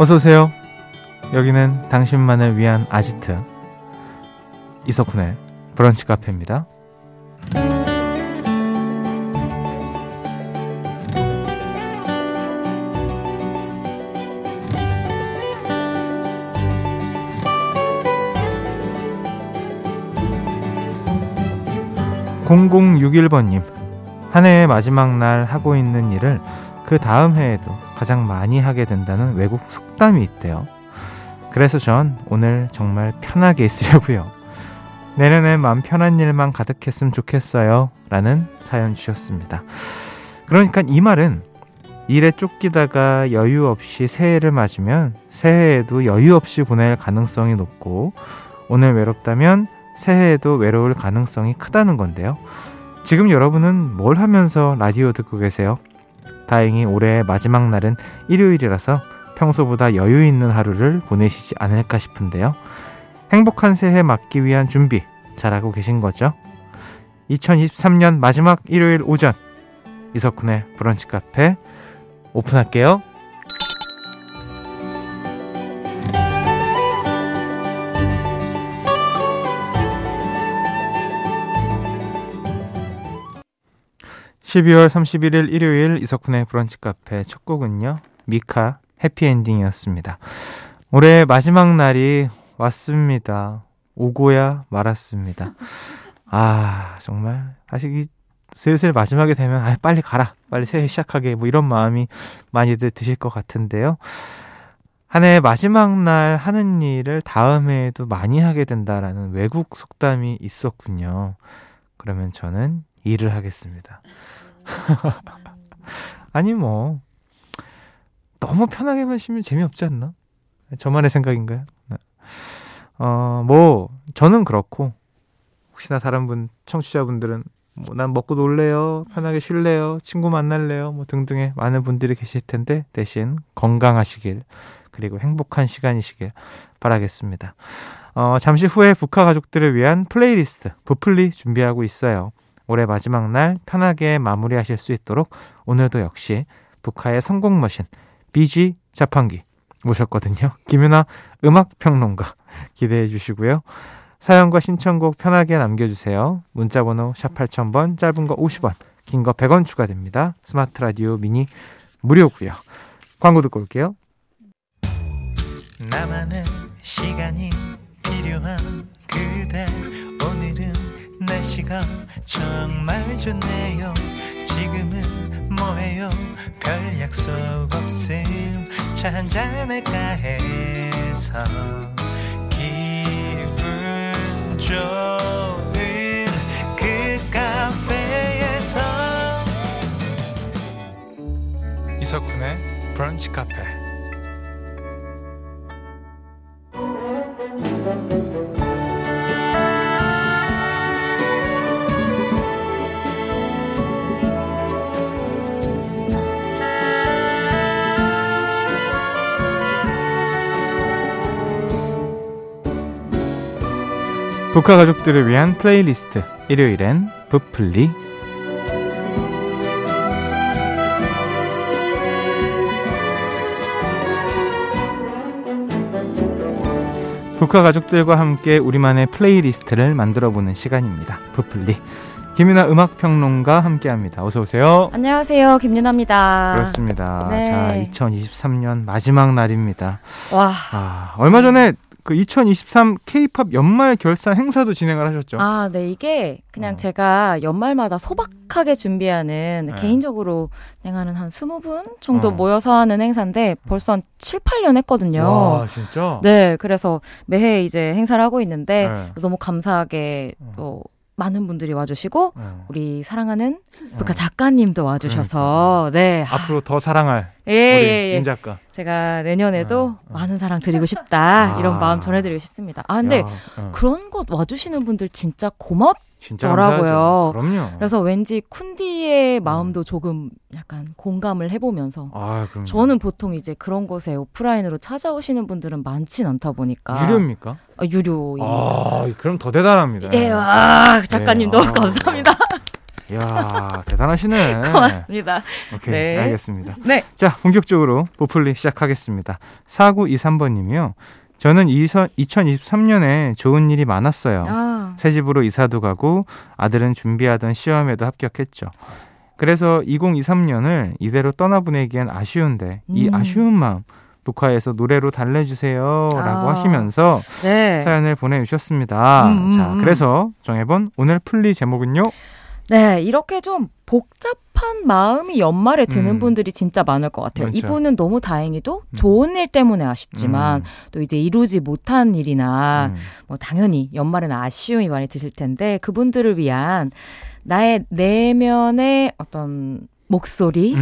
어서오세요. 여기는 당신만을 위한 아지트 이석훈의 브런치 카페입니다. 0061번님, 한 해의 마지막 날 하고 있는 일을 그 다음 해에도 가장 많이 하게 된다는 외국 속담이 있대요. 그래서 전 오늘 정말 편하게 있으려고요. 내년에 마음 편한 일만 가득했으면 좋겠어요. 라는 사연 주셨습니다. 그러니까 이 말은 일에 쫓기다가 여유 없이 새해를 맞으면 새해에도 여유 없이 보낼 가능성이 높고, 오늘 외롭다면 새해에도 외로울 가능성이 크다는 건데요. 지금 여러분은 뭘 하면서 라디오 듣고 계세요? 다행히 올해의 마지막 날은 일요일이라서 평소보다 여유 있는 하루를 보내시지 않을까 싶은데요. 행복한 새해 맞기 위한 준비 잘하고 계신 거죠? 2023년 마지막 일요일 오전, 이석훈의 브런치 카페 오픈할게요. 12월 31일 일요일 이석훈의 브런치 카페 첫 곡은요, 미카 해피엔딩이었습니다. 올해 마지막 날이 왔습니다. 오고야 말았습니다. 아, 정말 사실 슬슬 마지막이 되면 빨리 가라, 빨리 새해 시작하게, 뭐 이런 마음이 많이들 드실 것 같은데요. 한 해의 마지막 날 하는 일을 다음 해에도 많이 하게 된다라는 외국 속담이 있었군요. 그러면 저는 일을 하겠습니다. 아니 뭐 너무 편하게만 쉬면 재미없지 않나? 저만의 생각인가요? 뭐 저는 그렇고, 혹시나 다른 분 청취자분들은 뭐 난 먹고 놀래요, 편하게 쉴래요, 친구 만날래요, 뭐 등등의 많은 분들이 계실 텐데, 대신 건강하시길 그리고 행복한 시간이시길 바라겠습니다. 잠시 후에 북한 가족들을 위한 플레이리스트 브플리 준비하고 있어요. 올해 마지막 날 편하게 마무리하실 수 있도록 오늘도 역시 북하의 성공 머신 BG 자판기 모셨거든요. 김윤하 음악평론가 기대해 주시고요. 사연과 신청곡 편하게 남겨주세요. 문자번호 샵 8000번, 짧은 거 50원, 긴 거 100원 추가됩니다. 스마트 라디오 미니 무료고요. 광고 듣고 올게요. 나만의 시간이 필요한 그대, 오늘은 날씨가 정말 좋네요. 지금은 뭐해요? 별 약속 없음, 차 한잔할까 해서 기분 좋은 그 카페에서 이석훈의 브런치 카페. 북한 가족들을 위한 플레이리스트, 일요일엔 브플리. 북한 가족들과 함께 우리만의 플레이리스트를 만들어보는 시간입니다. 브플리. 김윤하 음악평론가 함께합니다. 어서오세요. 안녕하세요. 김윤하입니다. 그렇습니다. 네. 자, 2023년 마지막 날입니다. 와. 아, 얼마 전에 그 2023 K-POP 연말 결산 행사도 진행을 하셨죠? 아, 네. 이게 그냥 제가 연말마다 소박하게 준비하는, 네, 개인적으로 내가는 한 20분 정도 모여서 하는 행사인데 벌써 한 7, 8년 했거든요. 와, 진짜? 네. 그래서 매해 이제 행사를 하고 있는데, 네, 너무 감사하게 많은 분들이 와주시고, 우리 사랑하는 북한 작가님도 와주셔서, 네, 앞으로 더 사랑할 우리 윤 작가, 제가 내년에도 많은 사랑 드리고 싶다, 이런 마음 전해드리고 싶습니다. 아, 근데 그런 곳 와주시는 분들 진짜 고맙더라고요. 그럼요. 그래서 왠지 쿤디의 마음도 조금 약간 공감을 해보면서, 저는 보통 이제 그런 곳에 오프라인으로 찾아오시는 분들은 많진 않다 보니까. 유료입니까? 아, 유료입니다. 아, 그럼 더 대단합니다. 예, 아, 작가님도 감사합니다. 이야, 대단하시네. 고맙습니다. 오케이, 네. 알겠습니다. 네. 자, 본격적으로 보플리 시작하겠습니다. 4923번님이요. 저는 2023년에 좋은 일이 많았어요. 아. 새 집으로 이사도 가고 아들은 준비하던 시험에도 합격했죠. 그래서 2023년을 이대로 떠나보내기엔 아쉬운데 이 아쉬운 마음 북화에서 노래로 달래주세요 라고 하시면서 네. 사연을 보내주셨습니다. 자, 그래서 정해본 오늘 플리 제목은요? 네, 이렇게 좀 복잡한 마음이 연말에 드는 분들이 진짜 많을 것 같아요. 그렇죠. 이분은 너무 다행히도 좋은 일 때문에 아쉽지만 또 이제 이루지 못한 일이나 뭐 당연히 연말에는 아쉬움이 많이 드실 텐데 그분들을 위한 나의 내면의 어떤 목소리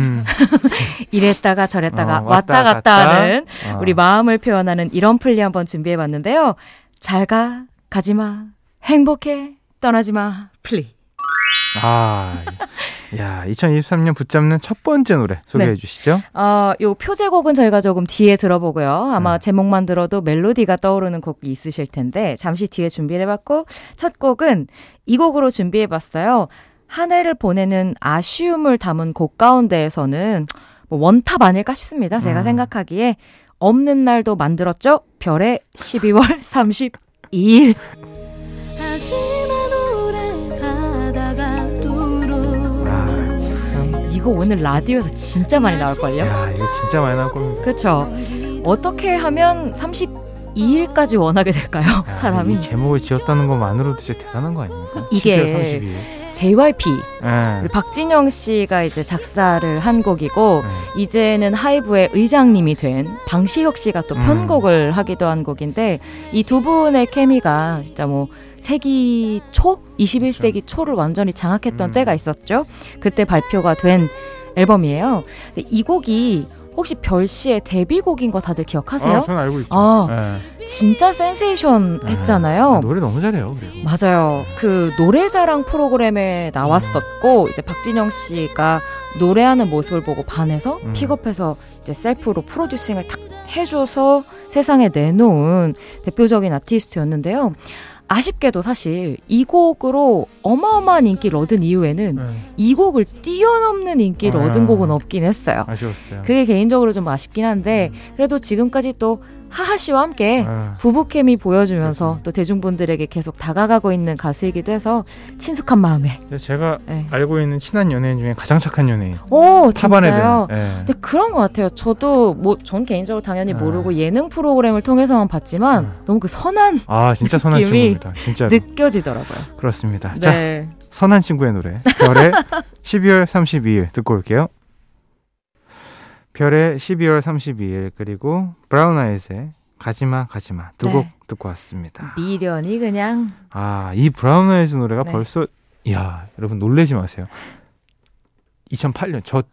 이랬다가 저랬다가 왔다 갔다 하는 우리 마음을 표현하는 이런 플리 한번 준비해봤는데요. 잘 가, 가지마, 행복해, 떠나지마 플리. 아, 야, 2023년 붙잡는 첫 번째 노래 소개해 네. 주시죠. 요 표제곡은 저희가 조금 뒤에 들어보고요. 아마 제목만 들어도 멜로디가 떠오르는 곡이 있으실 텐데 잠시 뒤에 준비를 해봤고 첫 곡은 이 곡으로 준비해봤어요. 한 해를 보내는 아쉬움을 담은 곡 가운데에서는 뭐 원탑 아닐까 싶습니다. 제가 생각하기에 없는 날도 만들었죠. 별의 12월 32일. 이거 오늘 라디오에서 진짜 많이 나올걸요? 야, 이거 진짜 많이 나올 겁니다. 그렇죠. 어떻게 하면 32일까지 원하게 될까요? 야, 사람이. 이 제목을 지었다는 것만으로도 진짜 대단한 거 아닙니까? 이게 12월 32일. JYP 네. 박진영 씨가 이제 작사를 한 곡이고 네. 이제는 하이브의 의장님이 된 방시혁 씨가 또 편곡을 하기도 한 곡인데 이 두 분의 케미가 진짜 뭐 세기 초? 21세기 그렇죠. 초를 완전히 장악했던 때가 있었죠. 그때 발표가 된 앨범이에요. 근데 이 곡이 혹시 별 씨의 데뷔곡인 거 다들 기억하세요? 저는 알고 있죠. 네. 진짜 센세이션 했잖아요. 노래 너무 잘해요. 그리고. 맞아요. 그 노래자랑 프로그램에 나왔었고 이제 박진영 씨가 노래하는 모습을 보고 반해서 픽업해서 이제 셀프로 프로듀싱을 탁 해줘서 세상에 내놓은 대표적인 아티스트였는데요. 아쉽게도 사실 이 곡으로 어마어마한 인기를 얻은 이후에는 이 곡을 뛰어넘는 인기를 얻은 곡은 없긴 했어요. 아쉬웠어요. 그게 개인적으로 좀 아쉽긴 한데 그래도 지금까지 또 하하 씨와 함께 부부캠이 보여주면서 또 대중분들에게 계속 다가가고 있는 가수이기도 해서 친숙한 마음에 제가 네. 알고 있는 친한 연예인 중에 가장 착한 연예인. 오, 진짜요? 네. 근데 그런 것 같아요. 저도 뭐 전 개인적으로 당연히 모르고 예능 프로그램을 통해서만 봤지만 너무 그 선한 진짜 선한 친구입니다. 진짜로. 느껴지더라고요. 그렇습니다. 네. 자, 선한 친구의 노래 별의 12월 32일 듣고 올게요. 별의 12월 32일 그리고 브라운 아이즈의 가지마 가지마 두 곡 네. 듣고 왔습니다. 미련이 그냥 이 브라운 아이즈 노래가 네. 벌써 이야 여러분 놀라지 마세요. 2008년 저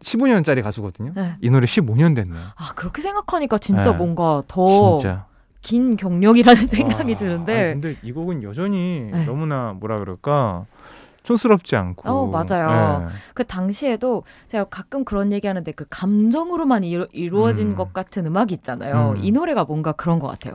15년짜리 가수거든요. 네. 이 노래 15년 됐네요. 그렇게 생각하니까 진짜 네. 뭔가 더 진짜. 긴 경력이라는 생각이 드는데 근데 이 곡은 여전히 네. 너무나 뭐라 그럴까 촌스럽지 않고. 맞아요. 네. 그 당시에도 제가 가끔 그런 얘기하는데 그 감정으로만 이루어진 것 같은 음악이 있잖아요. 이 노래가 뭔가 그런 것 같아요.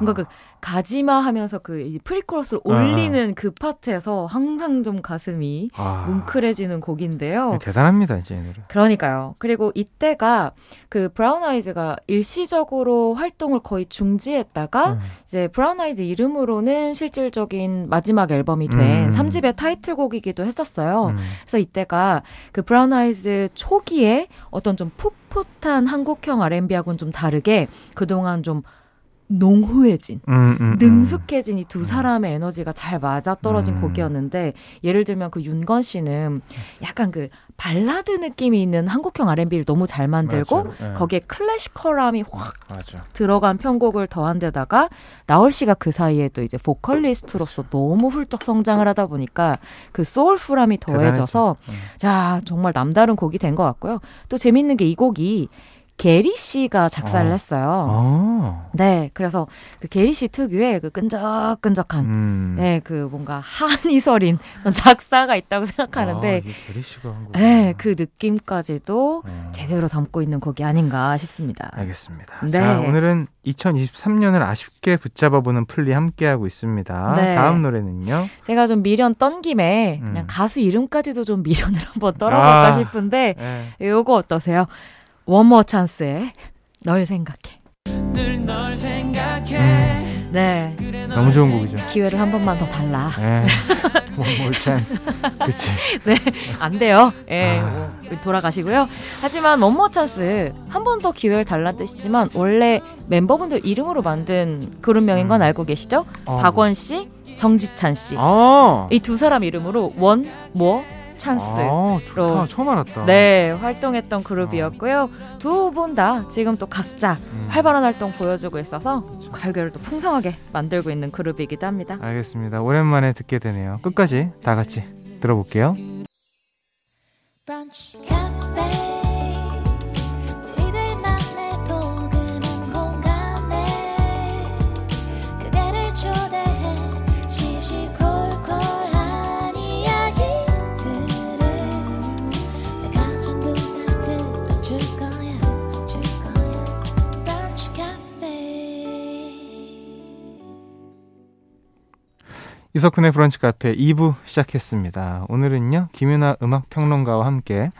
뭔가 그 가지마 하면서 그 프리코러스를 올리는 그 파트에서 항상 좀 가슴이 뭉클해지는 곡인데요. 대단합니다. 이제 이 노래. 그러니까요. 그리고 이때가 그 브라운 아이즈가 일시적으로 활동을 거의 중지했다가 이제 브라운 아이즈 이름으로는 실질적인 마지막 앨범이 된 3집의 타이틀곡 이기도 했었어요. 그래서 이때가 그 브라운 아이즈 초기에 어떤 좀 풋풋한 한국형 R&B하고는 좀 다르게 그동안 좀 농후해진, 능숙해진 이 두 사람의 에너지가 잘 맞아떨어진 곡이었는데 예를 들면 그 윤건 씨는 약간 그 발라드 느낌이 있는 한국형 R&B를 너무 잘 만들고 거기에 클래시컬함이 확 들어간 편곡을 더한 데다가 나얼 씨가 그 사이에 또 이제 보컬리스트로서 너무 훌쩍 성장을 하다 보니까 그 소울풀함이 더해져서 자 정말 남다른 곡이 된 것 같고요. 또 재밌는 게 이 곡이 게리 씨가 작사를 했어요. 아. 네, 그래서 그 게리 씨 특유의 그 끈적끈적한, 네, 그 뭔가 한이 서린 작사가 있다고 생각하는데, 아, 게리 씨가 한 거구나. 네, 그 느낌까지도 제대로 담고 있는 곡이 아닌가 싶습니다. 알겠습니다. 네. 자, 오늘은 2023년을 아쉽게 붙잡아보는 플리 함께하고 있습니다. 네. 다음 노래는요? 제가 좀 미련 떤 김에 그냥 가수 이름까지도 좀 미련을 한번 떨어볼까 싶은데 네. 요거 어떠세요? 원 모어 찬스에 널 생각해. 늘 널 생각해. 네. 너무 좋은 곡이죠. 기회를 한 번만 더 달라. 네. 원 모어 찬스. 그치. 네. 안 돼요. 예. 네. 돌아가시고요. 하지만 원 모어 찬스 한 번 더 기회를 달란 뜻이지만 원래 멤버분들 이름으로 만든 그룹명인 건 알고 계시죠? 박원 씨, 정지찬 씨. 아. 이 두 사람 이름으로 원 모어 찬스로, 아, 좋다. 처음 알았다. 네, 활동했던 그룹이었고요. 두 분 다 지금 또 각자 활발한 활동 보여주고 있어서 가요계를 또 풍성하게 만들고 있는 그룹이기도 합니다. 알겠습니다. 오랜만에 듣게 되네요. 끝까지 다 같이 들어볼게요. 브런치 카페 이석훈의 브런치 카페 2부 시작했습니다. 오늘은요, 김윤하 음악평론가와 함께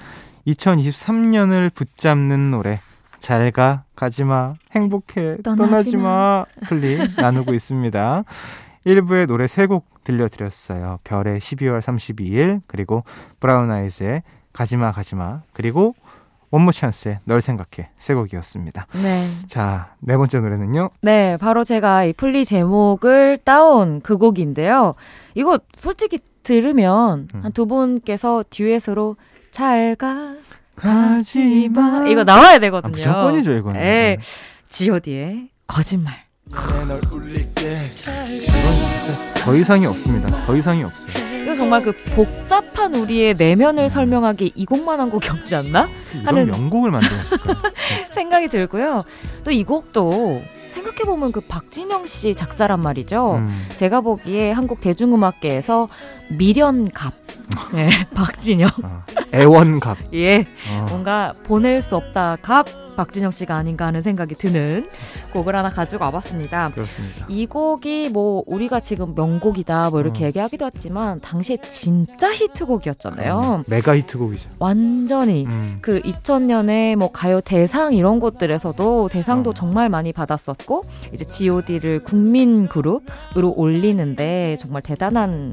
2023년을 붙잡는 노래 잘가, 가지마, 행복해, 떠나지마 플리 나누고 있습니다. 1부의 노래 3곡 들려드렸어요. 별의 12월 32일, 그리고 브라운 아이즈의 가지마 가지마, 그리고 원 모어 찬스의 널 생각해, 세 곡이었습니다. 네. 자, 네 번째 노래는요? 네, 바로 제가 이 플리 제목을 따온 그 곡인데요. 이거 솔직히 들으면 한 두 분께서 듀엣으로 잘 가, 가지마 이거 나와야 되거든요. 아, 무조건이죠, 이거는. 네, G.O.D의 거짓말. 널 울릴게. 더 이상이 없습니다. 더 이상이 없어요. 정말 그 복잡한 우리의 내면을 설명하기 이 곡만 한 곡이 없지 않나? 하는 명곡을 만들었을까 생각이 들고요. 또 이 곡도 생각해보면 그 박진영 씨 작사란 말이죠. 제가 보기에 한국 대중음악계에서 미련갑, 네, 박진영 애원갑, 예, 뭔가 보낼 수 없다 갑 박진영 씨가 아닌가 하는 생각이 드는 곡을 하나 가지고 와봤습니다. 그렇습니다. 이 곡이 뭐 우리가 지금 명곡이다 뭐 이렇게 얘기하기도 했지만 당시에 진짜 히트곡이었잖아요. 메가 히트곡이죠. 완전히 그 2000년에 뭐 가요 대상 이런 곳들에서도 대상도 정말 많이 받았었고, 이제 G.O.D를 국민 그룹으로 올리는데 정말 대단한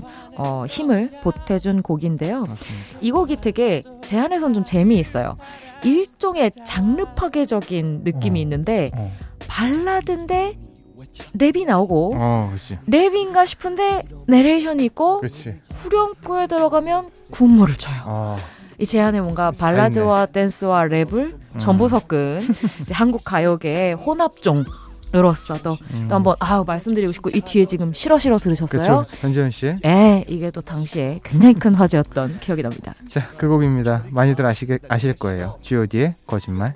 힘을 보태준 곡인데요. 맞습니다. 이 곡이 되게 제 안에선 좀 재미있어요. 일종의 장르 파괴적인 느낌이 있는데 발라드인데 랩이 나오고, 랩인가 싶은데 내레이션이 있고, 그치. 후렴구에 들어가면 군무를 쳐요. 이 제안에 뭔가 발라드와 댄스와 랩을 전부 섞은 이제 한국 가요계의 혼합종 으로서도 또 한번 말씀드리고 싶고, 이 뒤에 지금 싫어 들으셨어요? 그렇죠. 전지현 씨. 네, 이게 또 당시에 굉장히 큰 화제였던 기억이 납니다. 자, 그 곡입니다. 많이들 아실 거예요. G.O.D의 거짓말.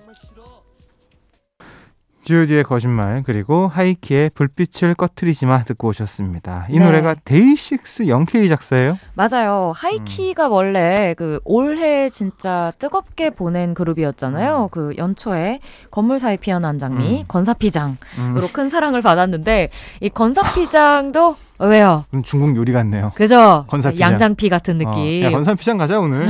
G.O.D의 거짓말, 그리고 하이키의 불빛을 꺼트리지마 듣고 오셨습니다. 이 네. 노래가 데이식스 영케이 작사예요? 맞아요. 하이키가 원래 그 올해 진짜 뜨겁게 보낸 그룹이었잖아요. 그 연초에 건물 사이 피어난 장미, 건사피장으로 큰 사랑을 받았는데, 이 건사피장도 왜요? 중국 요리 같네요. 그죠? 건사피장. 양장피 같은 느낌. 야, 건사피장 가자 오늘.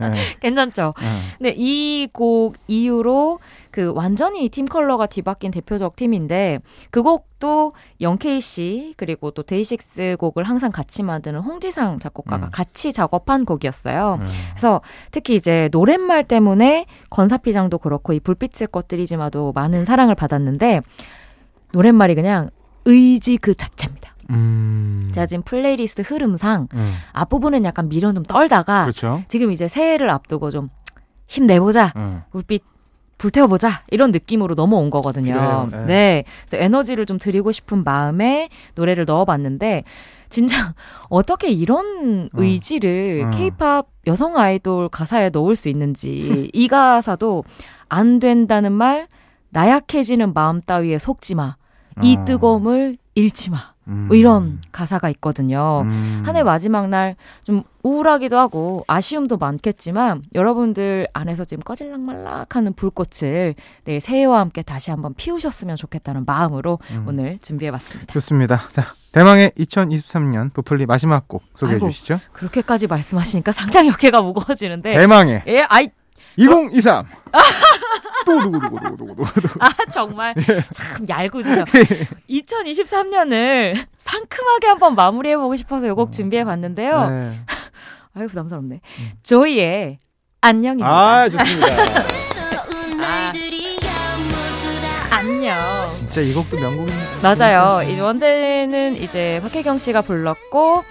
네. 괜찮죠? 네. 근데 이 곡 이후로 그 완전히 팀 컬러가 뒤바뀐 대표적 팀인데, 그 곡도 영케이 씨 그리고 또 데이식스 곡을 항상 같이 만드는 홍지상 작곡가가 같이 작업한 곡이었어요. 그래서 특히 이제 노랫말 때문에 건사피장도 그렇고 이 불빛을 꺼뜨리지마도 많은 사랑을 받았는데, 노랫말이 그냥 의지 그 자체입니다. 제가 지금 플레이리스트 흐름상 앞부분은 약간 미련 좀 떨다가, 그쵸? 지금 이제 새해를 앞두고 좀 힘내보자 불빛 불태워보자 이런 느낌으로 넘어온 거거든요. 그래요, 네. 그래서 에너지를 좀 드리고 싶은 마음에 노래를 넣어봤는데 진짜 어떻게 이런 의지를 K-팝 여성 아이돌 가사에 넣을 수 있는지 이 가사도 안 된다는 말 나약해지는 마음 따위에 속지 마. 이 뜨거움을 잃지 마. 뭐 이런 가사가 있거든요. 한 해 마지막 날 좀 우울하기도 하고 아쉬움도 많겠지만 여러분들 안에서 지금 꺼질락 말락하는 불꽃을 내일 새해와 함께 다시 한번 피우셨으면 좋겠다는 마음으로 오늘 준비해봤습니다. 좋습니다. 자, 대망의 2023년 브플리 마지막 곡 소개해 주시죠. 그렇게까지 말씀하시니까 상당히 어깨가 무거워지는데 대망의 2023 아 정말 참 얄궂으셔. 2023년을 상큼하게 한번 마무리해보고 싶어서 이 곡 준비해봤는데요. 네. 아이고 부담스럽네. 조이의 안녕입니다. 아 좋습니다. 안녕. 진짜 이 곡도 명곡입니다. 맞아요. 이제 원제는 이제 박혜경 씨가 불렀고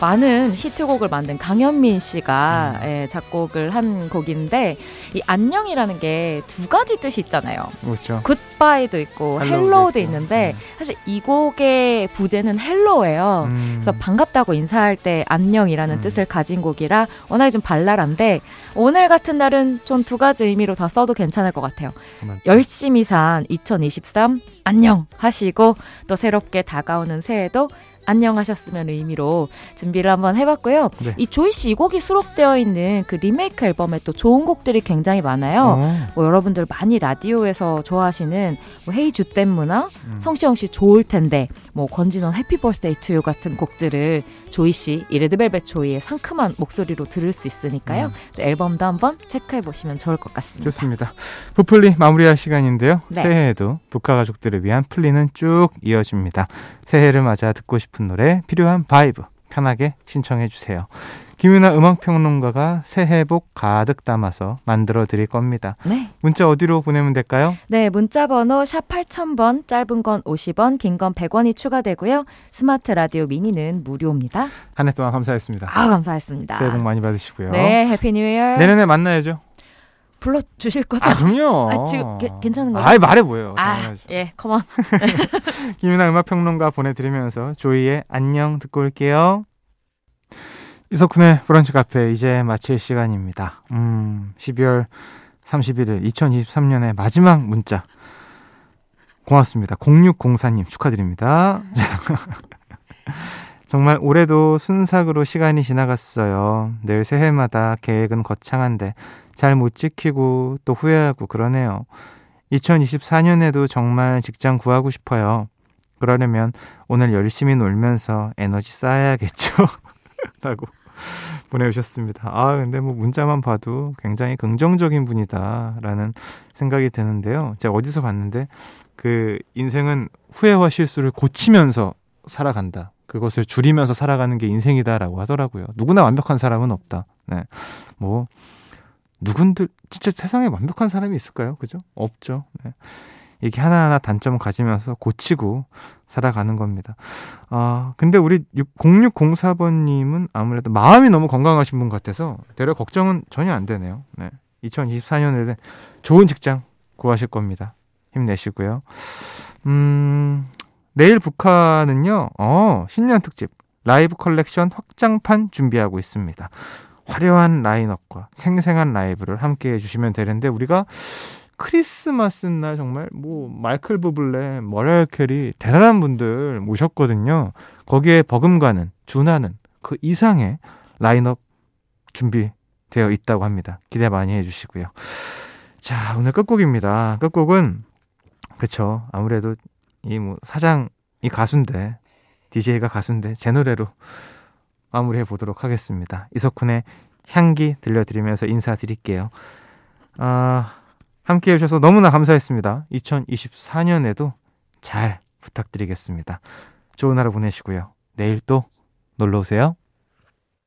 많은 히트곡을 만든 강현민 씨가 작곡을 한 곡인데 이 안녕이라는 게 두 가지 뜻이 있잖아요. 그렇죠. 굿바이도 있고 헬로우도 있는데 사실 이 곡의 부제는 헬로예요. 그래서 반갑다고 인사할 때 안녕이라는 뜻을 가진 곡이라 워낙 좀 발랄한데 오늘 같은 날은 전 두 가지 의미로 다 써도 괜찮을 것 같아요. 열심히 산 2023 안녕 하시고 또 새롭게 다가오는 새해도 안녕하셨으면 의미로 준비를 한번 해봤고요. 네. 이 조이 씨 이 곡이 수록되어 있는 그 리메이크 앨범에 또 좋은 곡들이 굉장히 많아요. 뭐 여러분들 많이 라디오에서 좋아하시는 뭐 헤이 주댐 문화, 성시형 씨 좋을 텐데, 뭐 권진원 해피 버스데이 투유 같은 곡들을 조이 씨, 이 레드벨벳 조이의 상큼한 목소리로 들을 수 있으니까요. 앨범도 한번 체크해 보시면 좋을 것 같습니다. 좋습니다. 부플리 마무리할 시간인데요. 네. 새해에도 북카 가족들을 위한 플리는 쭉 이어집니다. 새해를 맞아 듣고 싶은 노래, 필요한 바이브 편하게 신청해주세요. 김윤하 음악평론가가 새해 복 가득 담아서 만들어드릴 겁니다. 네. 문자 어디로 보내면 될까요? 네, 문자 번호 샵 8000번, 짧은 건 50원, 긴 건 100원이 추가되고요. 스마트 라디오 미니는 무료입니다. 한 해 동안 감사했습니다. 아, 감사했습니다. 새해 복 많이 받으시고요. 네, 해피 뉴 이어. 내년에 만나야죠. 불러주실 거죠? 아, 그럼요. 아, 지금 괜찮은 거죠? 아이 말해 보여요. 아, 예, 컴온. 김윤하 음악평론가 보내드리면서 조이의 안녕 듣고 올게요. 이석훈의 브런치 카페 이제 마칠 시간입니다. 12월 31일 2023년의 마지막 문자 고맙습니다. 0604님 축하드립니다. 정말 올해도 순삭으로 시간이 지나갔어요. 늘 새해마다 계획은 거창한데 잘 못 지키고 또 후회하고 그러네요. 2024년에도 정말 직장 구하고 싶어요. 그러려면 오늘 열심히 놀면서 에너지 쌓아야겠죠. 라고 보내주셨습니다. 아 근데 뭐 문자만 봐도 굉장히 긍정적인 분이다라는 생각이 드는데요. 제가 어디서 봤는데 그 인생은 후회와 실수를 고치면서 살아간다. 그것을 줄이면서 살아가는 게 인생이다라고 하더라고요. 누구나 완벽한 사람은 없다. 네, 뭐 누군들 진짜 세상에 완벽한 사람이 있을까요? 그죠? 없죠. 네. 이게 하나하나 단점을 가지면서 고치고 살아가는 겁니다. 아 근데 우리 0604번님은 아무래도 마음이 너무 건강하신 분 같아서 되려 걱정은 전혀 안 되네요. 네. 2024년에 좋은 직장 구하실 겁니다. 힘내시고요. 내일 북한은요. 신년 특집 라이브 컬렉션 확장판 준비하고 있습니다. 화려한 라인업과 생생한 라이브를 함께 해주시면 되는데 우리가 크리스마스 날 정말 뭐 마이클 부블레, 머랄 캐리 대단한 분들 모셨거든요. 거기에 버금가는, 준하는 그 이상의 라인업 준비되어 있다고 합니다. 기대 많이 해주시고요. 자, 오늘 끝곡입니다. 끝곡은 그쵸. 아무래도 이 뭐 사장이 가수인데 DJ가 가수인데 제 노래로 마무리해 보도록 하겠습니다. 이석훈의 향기 들려드리면서 인사드릴게요. 함께 해주셔서 너무나 감사했습니다. 2024년에도 잘 부탁드리겠습니다. 좋은 하루 보내시고요. 내일 또 놀러오세요.